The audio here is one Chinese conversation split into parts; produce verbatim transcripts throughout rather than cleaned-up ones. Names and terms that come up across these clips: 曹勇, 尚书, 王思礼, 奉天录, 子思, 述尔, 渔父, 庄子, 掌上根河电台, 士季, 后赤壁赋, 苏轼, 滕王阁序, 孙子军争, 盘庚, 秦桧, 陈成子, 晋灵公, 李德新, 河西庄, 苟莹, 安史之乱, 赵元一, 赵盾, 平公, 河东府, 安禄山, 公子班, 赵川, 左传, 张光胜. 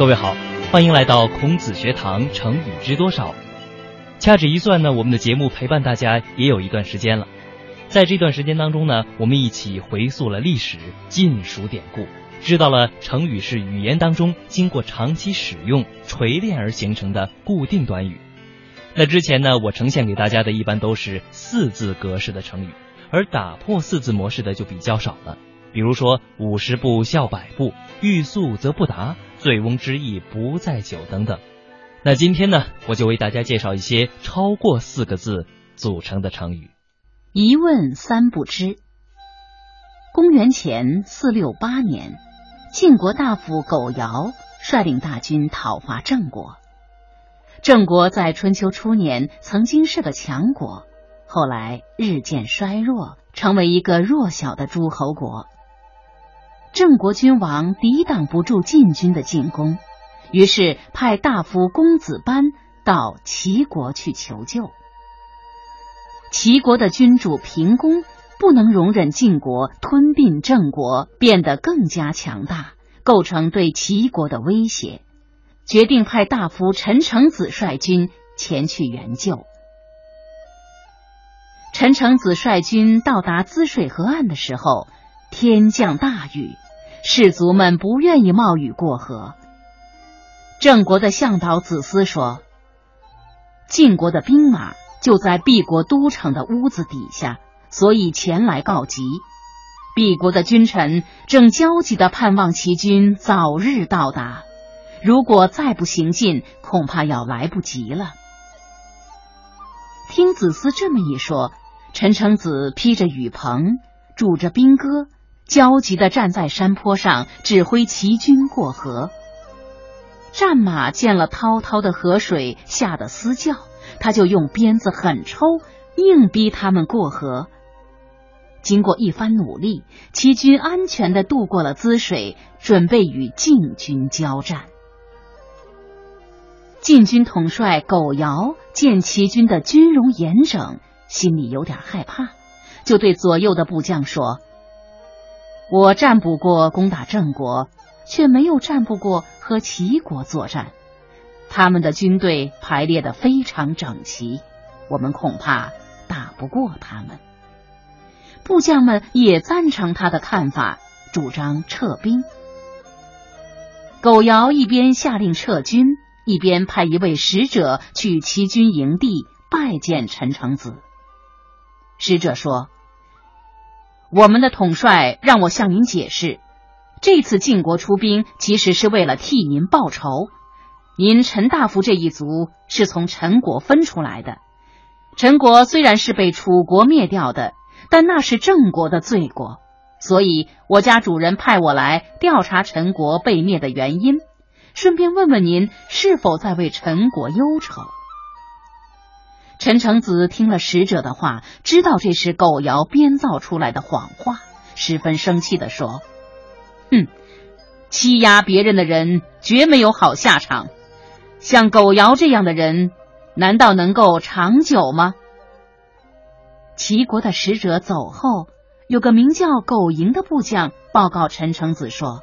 各位好，欢迎来到孔子学堂成语知多少。掐指一算呢，我们的节目陪伴大家也有一段时间了。在这段时间当中呢，我们一起回溯了历史，尽数典故，知道了成语是语言当中经过长期使用锤炼而形成的固定短语。那之前呢，我呈现给大家的一般都是四字格式的成语，而打破四字模式的就比较少了。比如说五十步笑百步，欲速则不达，醉翁之意不在酒等等。那今天呢，我就为大家介绍一些超过四个字组成的成语。一问三不知。公元前四六八年，晋国大夫苟尧率领大军讨伐郑国。郑国在春秋初年曾经是个强国，后来日渐衰弱，成为一个弱小的诸侯国。郑国君王抵挡不住晋军的进攻，于是派大夫公子班到齐国去求救。齐国的君主平公不能容忍晋国吞并郑国，变得更加强大，构成对齐国的威胁，决定派大夫陈成子率军前去援救。陈成子率军到达滋水河岸的时候，天降大雨，士卒们不愿意冒雨过河。郑国的向导子思说，晋国的兵马就在敝国都城的屋子底下，所以前来告急。敝国的君臣正焦急地盼望齐军早日到达，如果再不行进，恐怕要来不及了。听子思这么一说，陈成子披着雨棚，拄着兵戈，焦急地站在山坡上，指挥齐军过河。战马见了滔滔的河水，吓得嘶叫，他就用鞭子狠抽，硬逼他们过河。经过一番努力，齐军安全地渡过了滋水，准备与晋军交战。晋军统帅苟尧见齐军的军容严整，心里有点害怕，就对左右的部将说，我战不过攻打郑国，却没有战不过和齐国作战，他们的军队排列得非常整齐，我们恐怕打不过他们。部将们也赞成他的看法，主张撤兵。苟尧一边下令撤军，一边派一位使者去齐军营地拜见陈成子。使者说，我们的统帅让我向您解释，这次晋国出兵其实是为了替您报仇，您陈大夫这一族是从陈国分出来的，陈国虽然是被楚国灭掉的，但那是郑国的罪过，所以我家主人派我来调查陈国被灭的原因，顺便问问您是否在为陈国忧愁。陈成子听了使者的话，知道这是苟尧编造出来的谎话，十分生气地说，哼，欺压别人的人绝没有好下场，像苟尧这样的人难道能够长久吗？齐国的使者走后，有个名叫苟莹的部将报告陈成子说，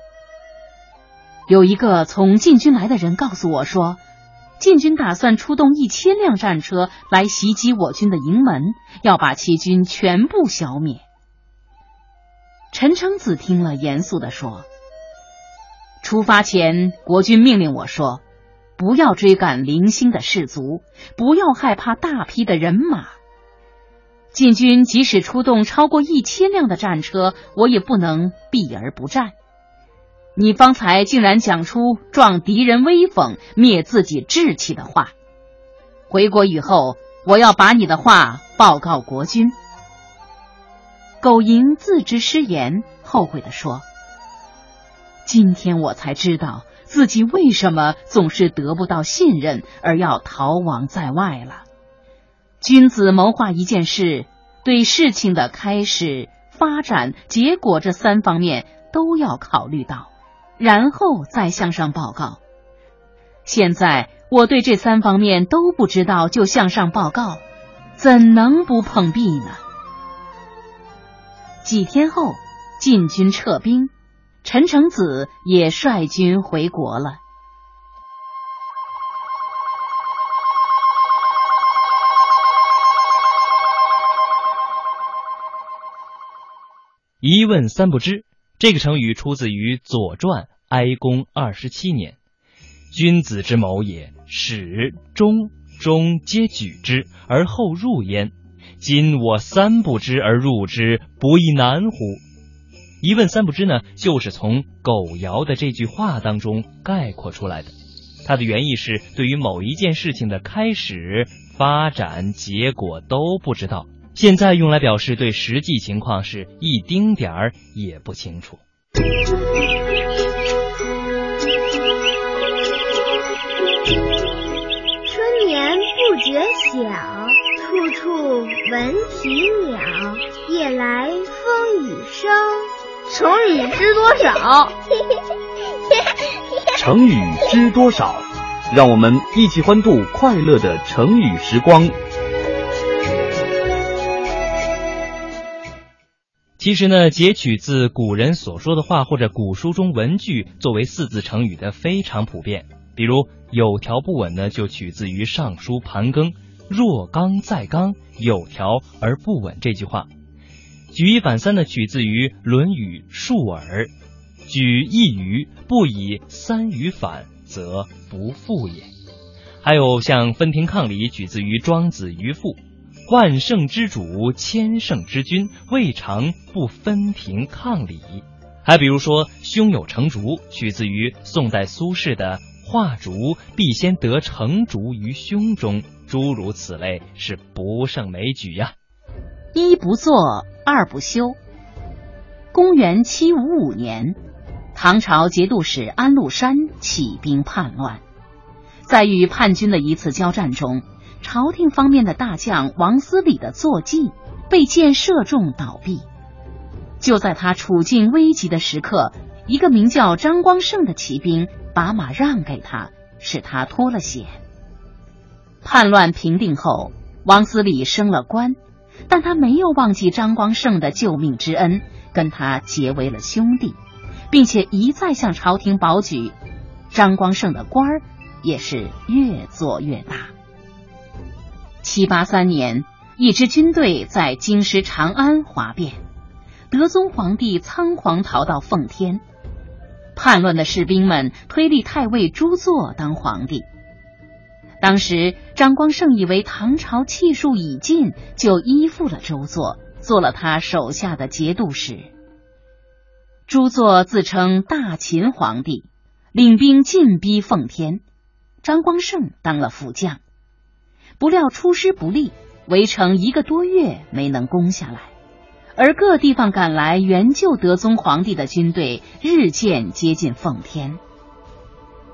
有一个从晋军来的人告诉我说，晋军打算出动一千辆战车来袭击我军的营门，要把齐军全部消灭。陈成子听了严肃地说，出发前国君命令我说，不要追赶零星的士卒，不要害怕大批的人马。晋军即使出动超过一千辆的战车，我也不能避而不战。你方才竟然讲出壮敌人威风，灭自己志气的话。回国以后，我要把你的话报告国君。苟莹自知失言，后悔地说，今天我才知道自己为什么总是得不到信任而要逃亡在外了。君子谋划一件事，对事情的开始、发展、结果这三方面都要考虑到，然后再向上报告。现在我对这三方面都不知道就向上报告，怎能不碰壁呢？几天后，晋军撤兵，陈成子也率军回国了。一问三不知，这个成语出自于《左传》哀公二十七年。君子之谋也，始终终皆举之，而后入焉。今我三不知而入之，不亦难乎？一问三不知呢，就是从狗尧的这句话当中概括出来的。它的原意是对于某一件事情的开始、发展、结果都不知道，现在用来表示对实际情况是一丁点儿也不清楚。春眠不觉晓，处处闻啼鸟，夜来风雨声。成语知多少？成语知多少，让我们一起欢度快乐的成语时光。其实呢，截取自古人所说的话或者古书中文句作为四字成语的非常普遍，比如有条不紊呢，就取自于《尚书》盘庚若刚在刚，有条而不紊这句话。举一反三呢，取自于《论语·述尔》，举一隅，不以三隅反，则不复也。还有像分庭抗礼，取自于《庄子·渔父》，万圣之主，千圣之君，未尝不分庭抗礼。还比如说胸有成竹，取自于宋代苏轼的画竹，必先得成竹于胸中，诸如此类是不胜枚举呀。一不做二不休。公元七五五年，唐朝节度使安禄山起兵叛乱，在与叛军的一次交战中，朝廷方面的大将王思礼的坐骑被箭射中倒闭。就在他处境危急的时刻，一个名叫张光胜的骑兵把马让给他，使他脱了险。叛乱平定后，王思礼升了官，但他没有忘记张光胜的救命之恩，跟他结为了兄弟，并且一再向朝廷保举。张光胜的官儿也是越做越大。七八三年，一支军队在京师长安哗变，德宗皇帝仓皇逃到奉天，叛乱的士兵们推立太尉朱祚当皇帝。当时张光胜以为唐朝气数已尽，就依附了周作，做了他手下的节度使。朱祚自称大秦皇帝，领兵进逼奉天，张光胜当了副将。不料出师不利，围城一个多月没能攻下来，而各地方赶来援救德宗皇帝的军队日渐接近奉天。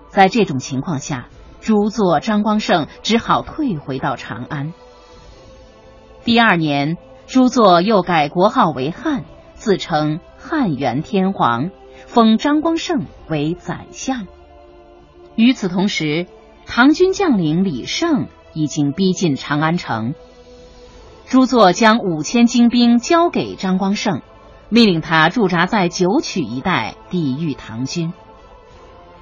在这种情况下，朱祚、张光胜只好退回到长安。第二年，朱祚又改国号为汉，自称汉元天皇，封张光胜为宰相。与此同时，唐军将领李胜已经逼近长安城，朱祚将五千精兵交给张光胜，命令他驻扎在九曲一带抵御唐军。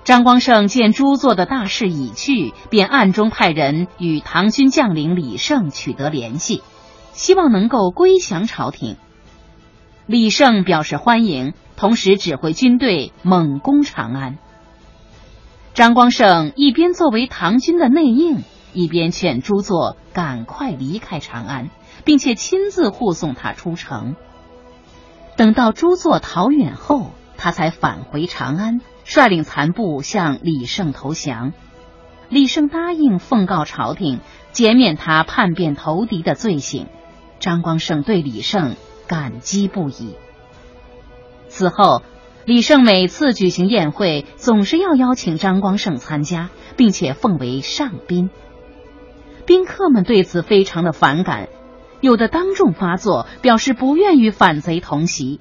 张光胜见朱祚的大势已去，便暗中派人与唐军将领李胜取得联系，希望能够归降朝廷。李胜表示欢迎，同时指挥军队猛攻长安。张光胜一边作为唐军的内应，一边劝朱祚赶快离开长安，并且亲自护送他出城。等到朱祚逃远后，他才返回长安，率领残部向李胜投降。李胜答应奉告朝廷，减免他叛变投敌的罪行。张光胜对李胜感激不已。此后，李胜每次举行宴会，总是要邀请张光胜参加，并且奉为上宾。宾客们对此非常的反感，有的当众发作，表示不愿与反贼同席。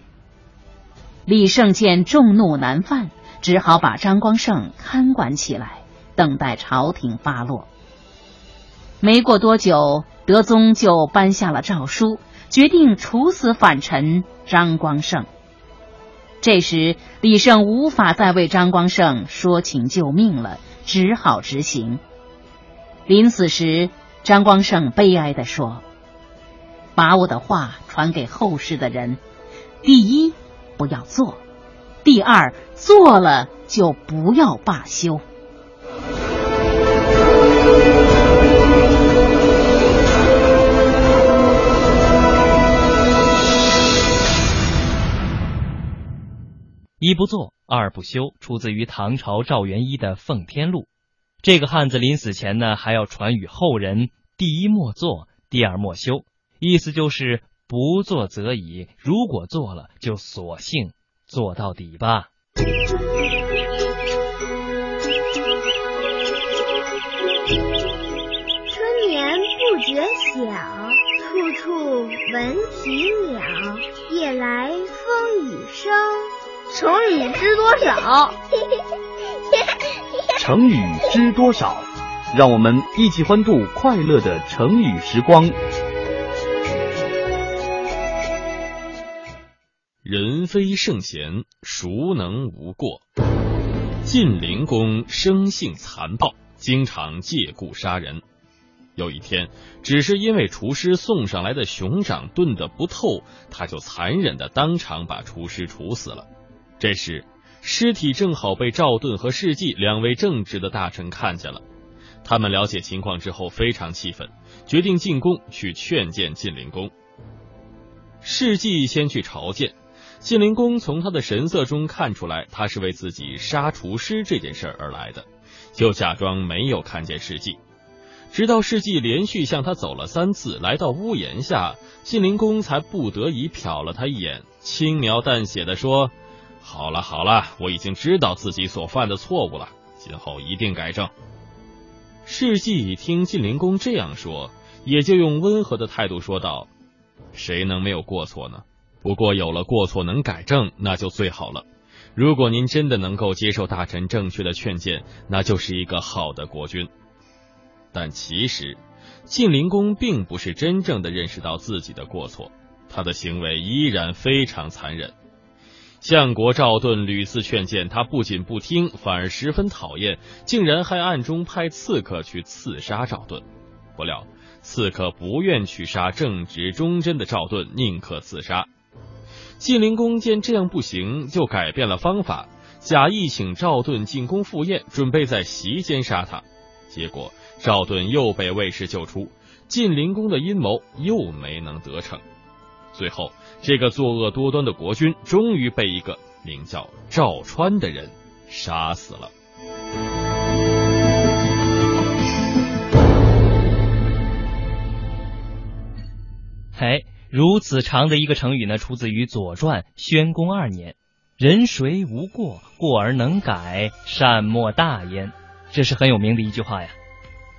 李胜见众怒难犯，只好把张光胜看管起来，等待朝廷发落。没过多久，德宗就颁下了诏书，决定处死反臣张光胜。这时李胜无法再为张光胜说情救命了，只好执行。临死时，张光胜悲哀地说：把我的话传给后世的人，第一，不要做；第二，做了就不要罢休。一不做，二不休，出自于唐朝赵元一的《奉天录》。这个汉子临死前呢，还要传与后人：第一莫做，第二莫休。意思就是不做则已，如果做了，就索性做到底吧。春眠不觉晓，处处闻啼鸟。夜来风雨声。成语知多少？成语知多少？让我们一起欢度快乐的成语时光。人非圣贤，孰能无过？晋灵公生性残暴，经常借故杀人。有一天，只是因为厨师送上来的熊掌炖得不透，他就残忍地当场把厨师处死了。这时，尸体正好被赵盾和士季两位正直的大臣看见了。他们了解情况之后非常气愤，决定进宫去劝谏晋灵公。士季先去朝见，晋灵公从他的神色中看出来他是为自己杀厨师这件事而来的，就假装没有看见士季。直到士季连续向他走了三次，来到屋檐下，晋灵公才不得已瞟了他一眼，轻描淡写的说：好了好了，我已经知道自己所犯的错误了，今后一定改正。士季听晋灵公这样说，也就用温和的态度说道：谁能没有过错呢？不过有了过错能改正，那就最好了。如果您真的能够接受大臣正确的劝谏，那就是一个好的国君。但其实，晋灵公并不是真正的认识到自己的过错，他的行为依然非常残忍。相国赵盾屡次劝谏，他不仅不听，反而十分讨厌，竟然还暗中派刺客去刺杀赵盾。不料刺客不愿去杀正直忠贞的赵盾，宁可自杀。晋灵公见这样不行，就改变了方法，假意请赵盾进宫赴宴，准备在席间杀他。结果赵盾又被卫士救出，晋灵公的阴谋又没能得逞。最后，这个作恶多端的国君终于被一个名叫赵川的人杀死了。哎，如此长的一个成语呢，出自于《左传》宣公二年：“人谁无过？过而能改，善莫大焉。”这是很有名的一句话呀。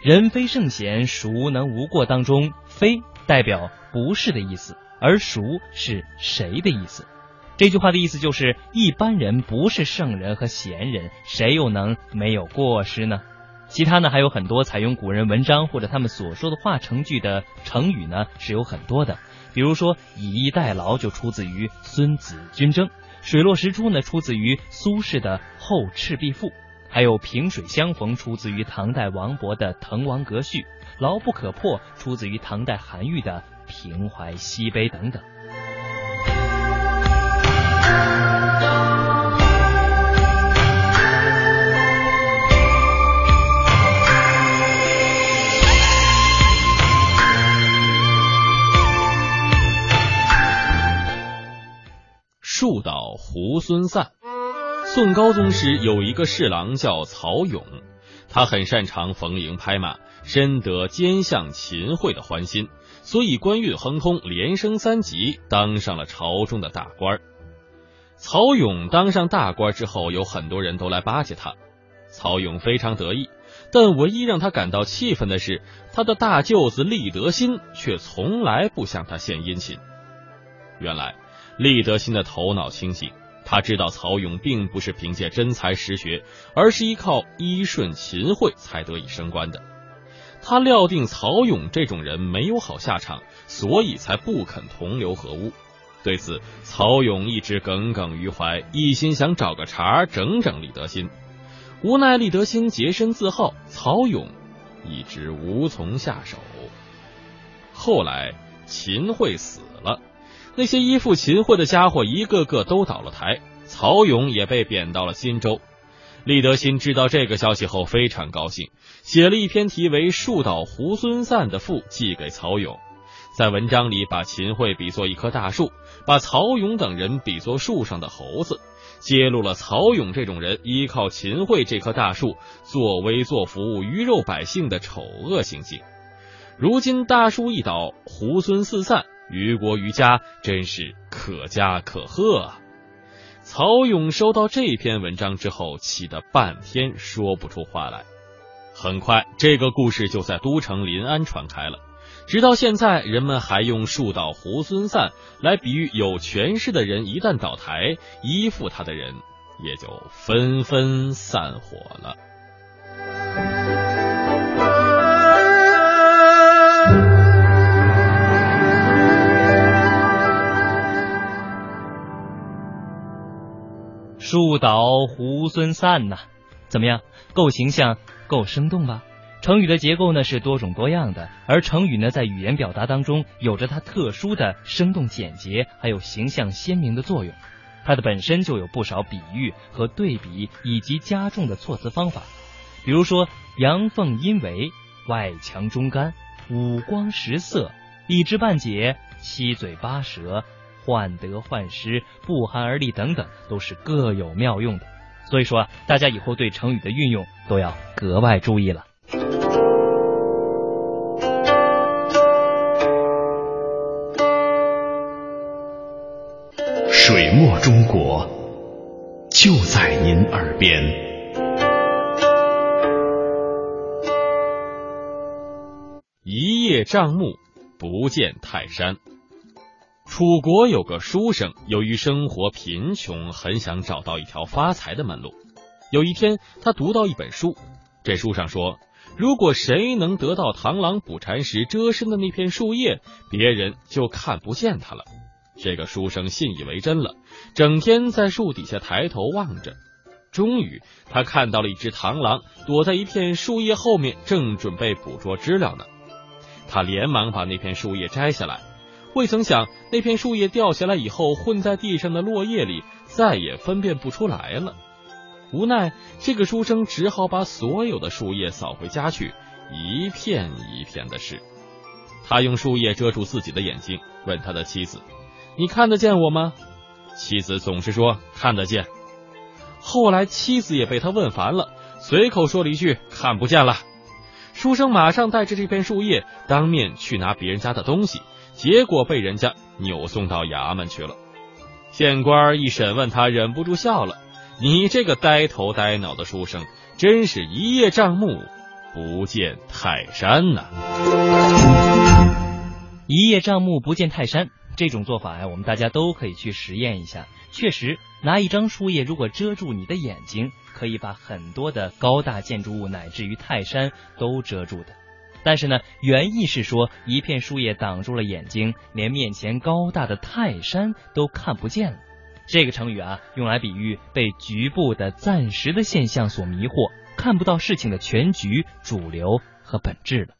人非圣贤，孰能无过当中，非代表不是的意思，而孰是谁的意思。这句话的意思就是一般人不是圣人和贤人，谁又能没有过失呢？其他呢还有很多采用古人文章或者他们所说的话成句的成语呢是有很多的，比如说以逸待劳就出自于孙子军争，水落石出呢出自于苏轼的后赤壁赋，还有萍水相逢出自于唐代王勃的滕王阁序，牢不可破出自于唐代韩愈的平淮西碑等等。树倒猢狲散。宋高宗时有一个侍郎叫曹勇，他很擅长逢迎拍马，深得奸相秦桧的欢心，所以官运亨通，连升三级，当上了朝中的大官。曹勇当上大官之后，有很多人都来巴结他，曹勇非常得意，但唯一让他感到气愤的是，他的大舅子厉德新却从来不向他献殷勤。原来厉德新的头脑清醒，他知道曹勇并不是凭借真才实学，而是依靠依顺秦桧才得以升官的。他料定曹勇这种人没有好下场，所以才不肯同流合污。对此，曹勇一直耿耿于怀，一心想找个茬整整李德新。无奈李德新洁身自好，曹勇一直无从下手。后来秦桧死了，那些依附秦桧的家伙一个个都倒了台，曹勇也被贬到了忻州。李德新知道这个消息后非常高兴，写了一篇题为《树倒猢狲散》的赋寄给曹勇。在文章里把秦桧比作一棵大树，把曹勇等人比作树上的猴子，揭露了曹勇这种人依靠秦桧这棵大树作威作福、鱼肉百姓的丑恶行径。如今大树一倒，猢狲四散，于国于家真是可嘉可贺啊！曹勇收到这篇文章之后，气得半天说不出话来。很快，这个故事就在都城临安传开了。直到现在，人们还用树倒猢狲散来比喻有权势的人一旦倒台，依附他的人也就纷纷散伙了。树倒猢狲散呐、啊，怎么样？够形象，够生动吧？成语的结构呢是多种多样的，而成语呢在语言表达当中有着它特殊的生动简洁还有形象鲜明的作用，它的本身就有不少比喻和对比以及加重的措辞方法。比如说阳奉阴违、外强中干、五光十色、一知半解、七嘴八舌、患得患失、不寒而栗等等，都是各有妙用的。所以说啊，大家以后对成语的运用都要格外注意了。水墨中国就在您耳边，一叶障目，不见泰山。楚国有个书生，由于生活贫穷，很想找到一条发财的门路。有一天，他读到一本书，这书上说，如果谁能得到螳螂捕蝉时遮身的那片树叶，别人就看不见他了。这个书生信以为真了，整天在树底下抬头望着。终于他看到了一只螳螂躲在一片树叶后面，正准备捕捉知了呢。他连忙把那片树叶摘下来，未曾想那片树叶掉下来以后混在地上的落叶里，再也分辨不出来了。无奈这个书生只好把所有的树叶扫回家去，一片一片的拾。他用树叶遮住自己的眼睛，问他的妻子，你看得见我吗？妻子总是说看得见。后来妻子也被他问烦了，随口说了一句看不见了。书生马上带着这片树叶当面去拿别人家的东西，结果被人家扭送到衙门去了。县官一审问他，忍不住笑了，你这个呆头呆脑的书生，真是一叶障目，不见泰山呐、啊！一叶障目，不见泰山。这种做法呀，我们大家都可以去实验一下。确实，拿一张树叶如果遮住你的眼睛，可以把很多的高大建筑物乃至于泰山都遮住的。但是呢，原意是说一片树叶挡住了眼睛，连面前高大的泰山都看不见了。这个成语啊，用来比喻被局部的暂时的现象所迷惑，看不到事情的全局、主流和本质了。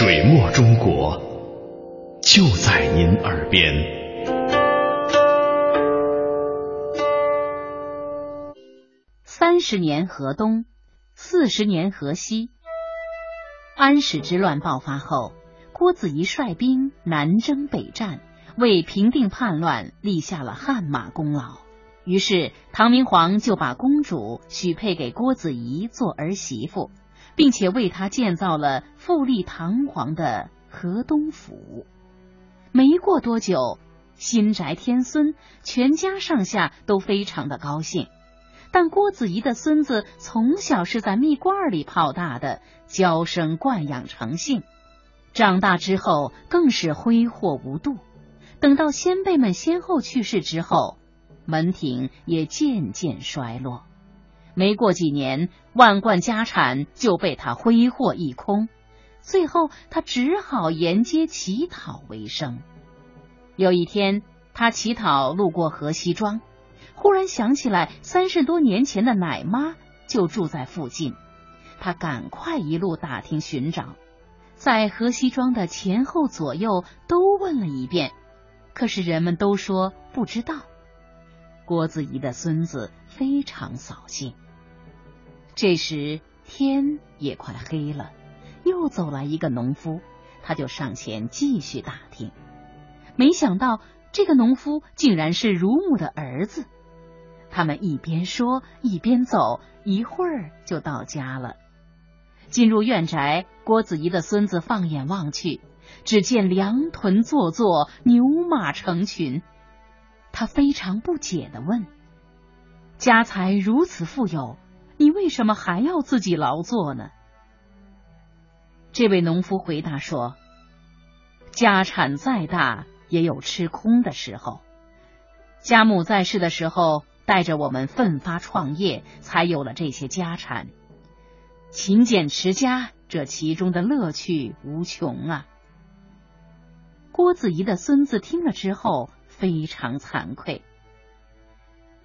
水墨中国就在您耳边，三十年河东，四十年河西。安史之乱爆发后，郭子仪率兵南征北战，为平定叛乱立下了汗马功劳。于是唐明皇就把公主许配给郭子仪做儿媳妇，并且为他建造了富丽堂皇的河东府。没过多久，新宅添孙，全家上下都非常的高兴。但郭子仪的孙子从小是在蜜罐里泡大的，娇生惯养成性，长大之后更是挥霍无度。等到先辈们先后去世之后，门庭也渐渐衰落。没过几年，万贯家产就被他挥霍一空，最后他只好沿街乞讨为生。有一天，他乞讨路过河西庄，忽然想起来三十多年前的奶妈就住在附近，他赶快一路打听寻找，在河西庄的前后左右都问了一遍，可是人们都说不知道。郭子仪的孙子非常扫兴。这时天也快黑了，又走来一个农夫，他就上前继续打听，没想到这个农夫竟然是乳母的儿子。他们一边说一边走，一会儿就到家了。进入院宅，郭子仪的孙子放眼望去，只见羊豚坐坐，牛马成群。他非常不解地问：家财如此富有，你为什么还要自己劳作呢？这位农夫回答说：家产再大，也有吃空的时候。家母在世的时候，带着我们奋发创业，才有了这些家产。勤俭持家，这其中的乐趣无穷啊。郭子仪的孙子听了之后非常惭愧。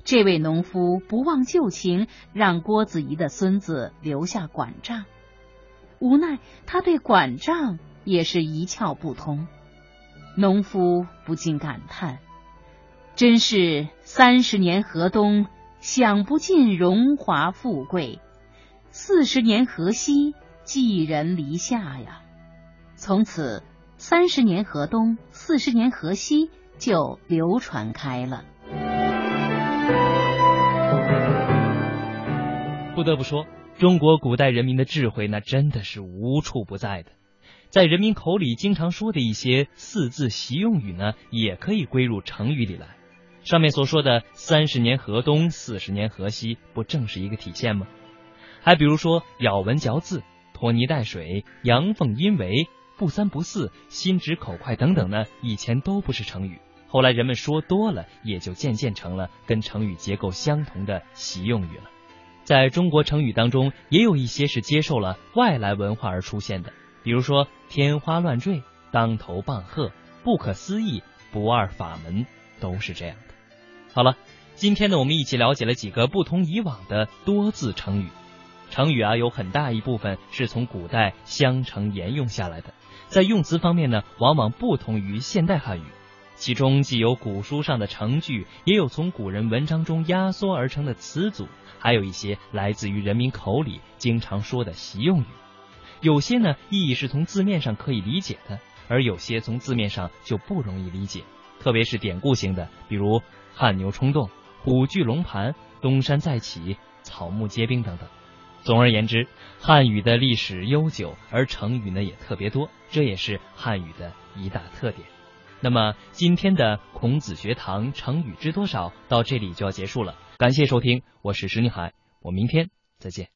这位农夫不忘旧情，让郭子仪的孙子留下管账，无奈他对管账也是一窍不通。农夫不禁感叹：真是三十年河东，享不尽荣华富贵；四十年河西，寄人篱下呀。从此，三十年河东，四十年河西就流传开了。不得不说，中国古代人民的智慧那真的是无处不在的。在人民口里经常说的一些四字习用语呢，也可以归入成语里来。上面所说的三十年河东，四十年河西，不正是一个体现吗？还比如说咬文嚼字、拖泥带水、阳奉阴违、不三不四、心直口快等等呢，以前都不是成语，后来人们说多了，也就渐渐成了跟成语结构相同的习用语了。在中国成语当中，也有一些是接受了外来文化而出现的，比如说天花乱坠、当头棒喝、不可思议、不二法门，都是这样的。好了，今天呢，我们一起了解了几个不同以往的多字成语。成语啊，有很大一部分是从古代相承沿用下来的，在用词方面呢，往往不同于现代汉语。其中既有古书上的成句，也有从古人文章中压缩而成的词组，还有一些来自于人民口里经常说的习用语。有些呢，意义是从字面上可以理解的，而有些从字面上就不容易理解，特别是典故性的，比如汗牛充栋、虎踞龙盘、东山再起、草木皆兵等等。总而言之，汉语的历史悠久，而成语呢也特别多，这也是汉语的一大特点。那么今天的孔子学堂成语知多少到这里就要结束了，感谢收听，我是石宁海，我明天再见。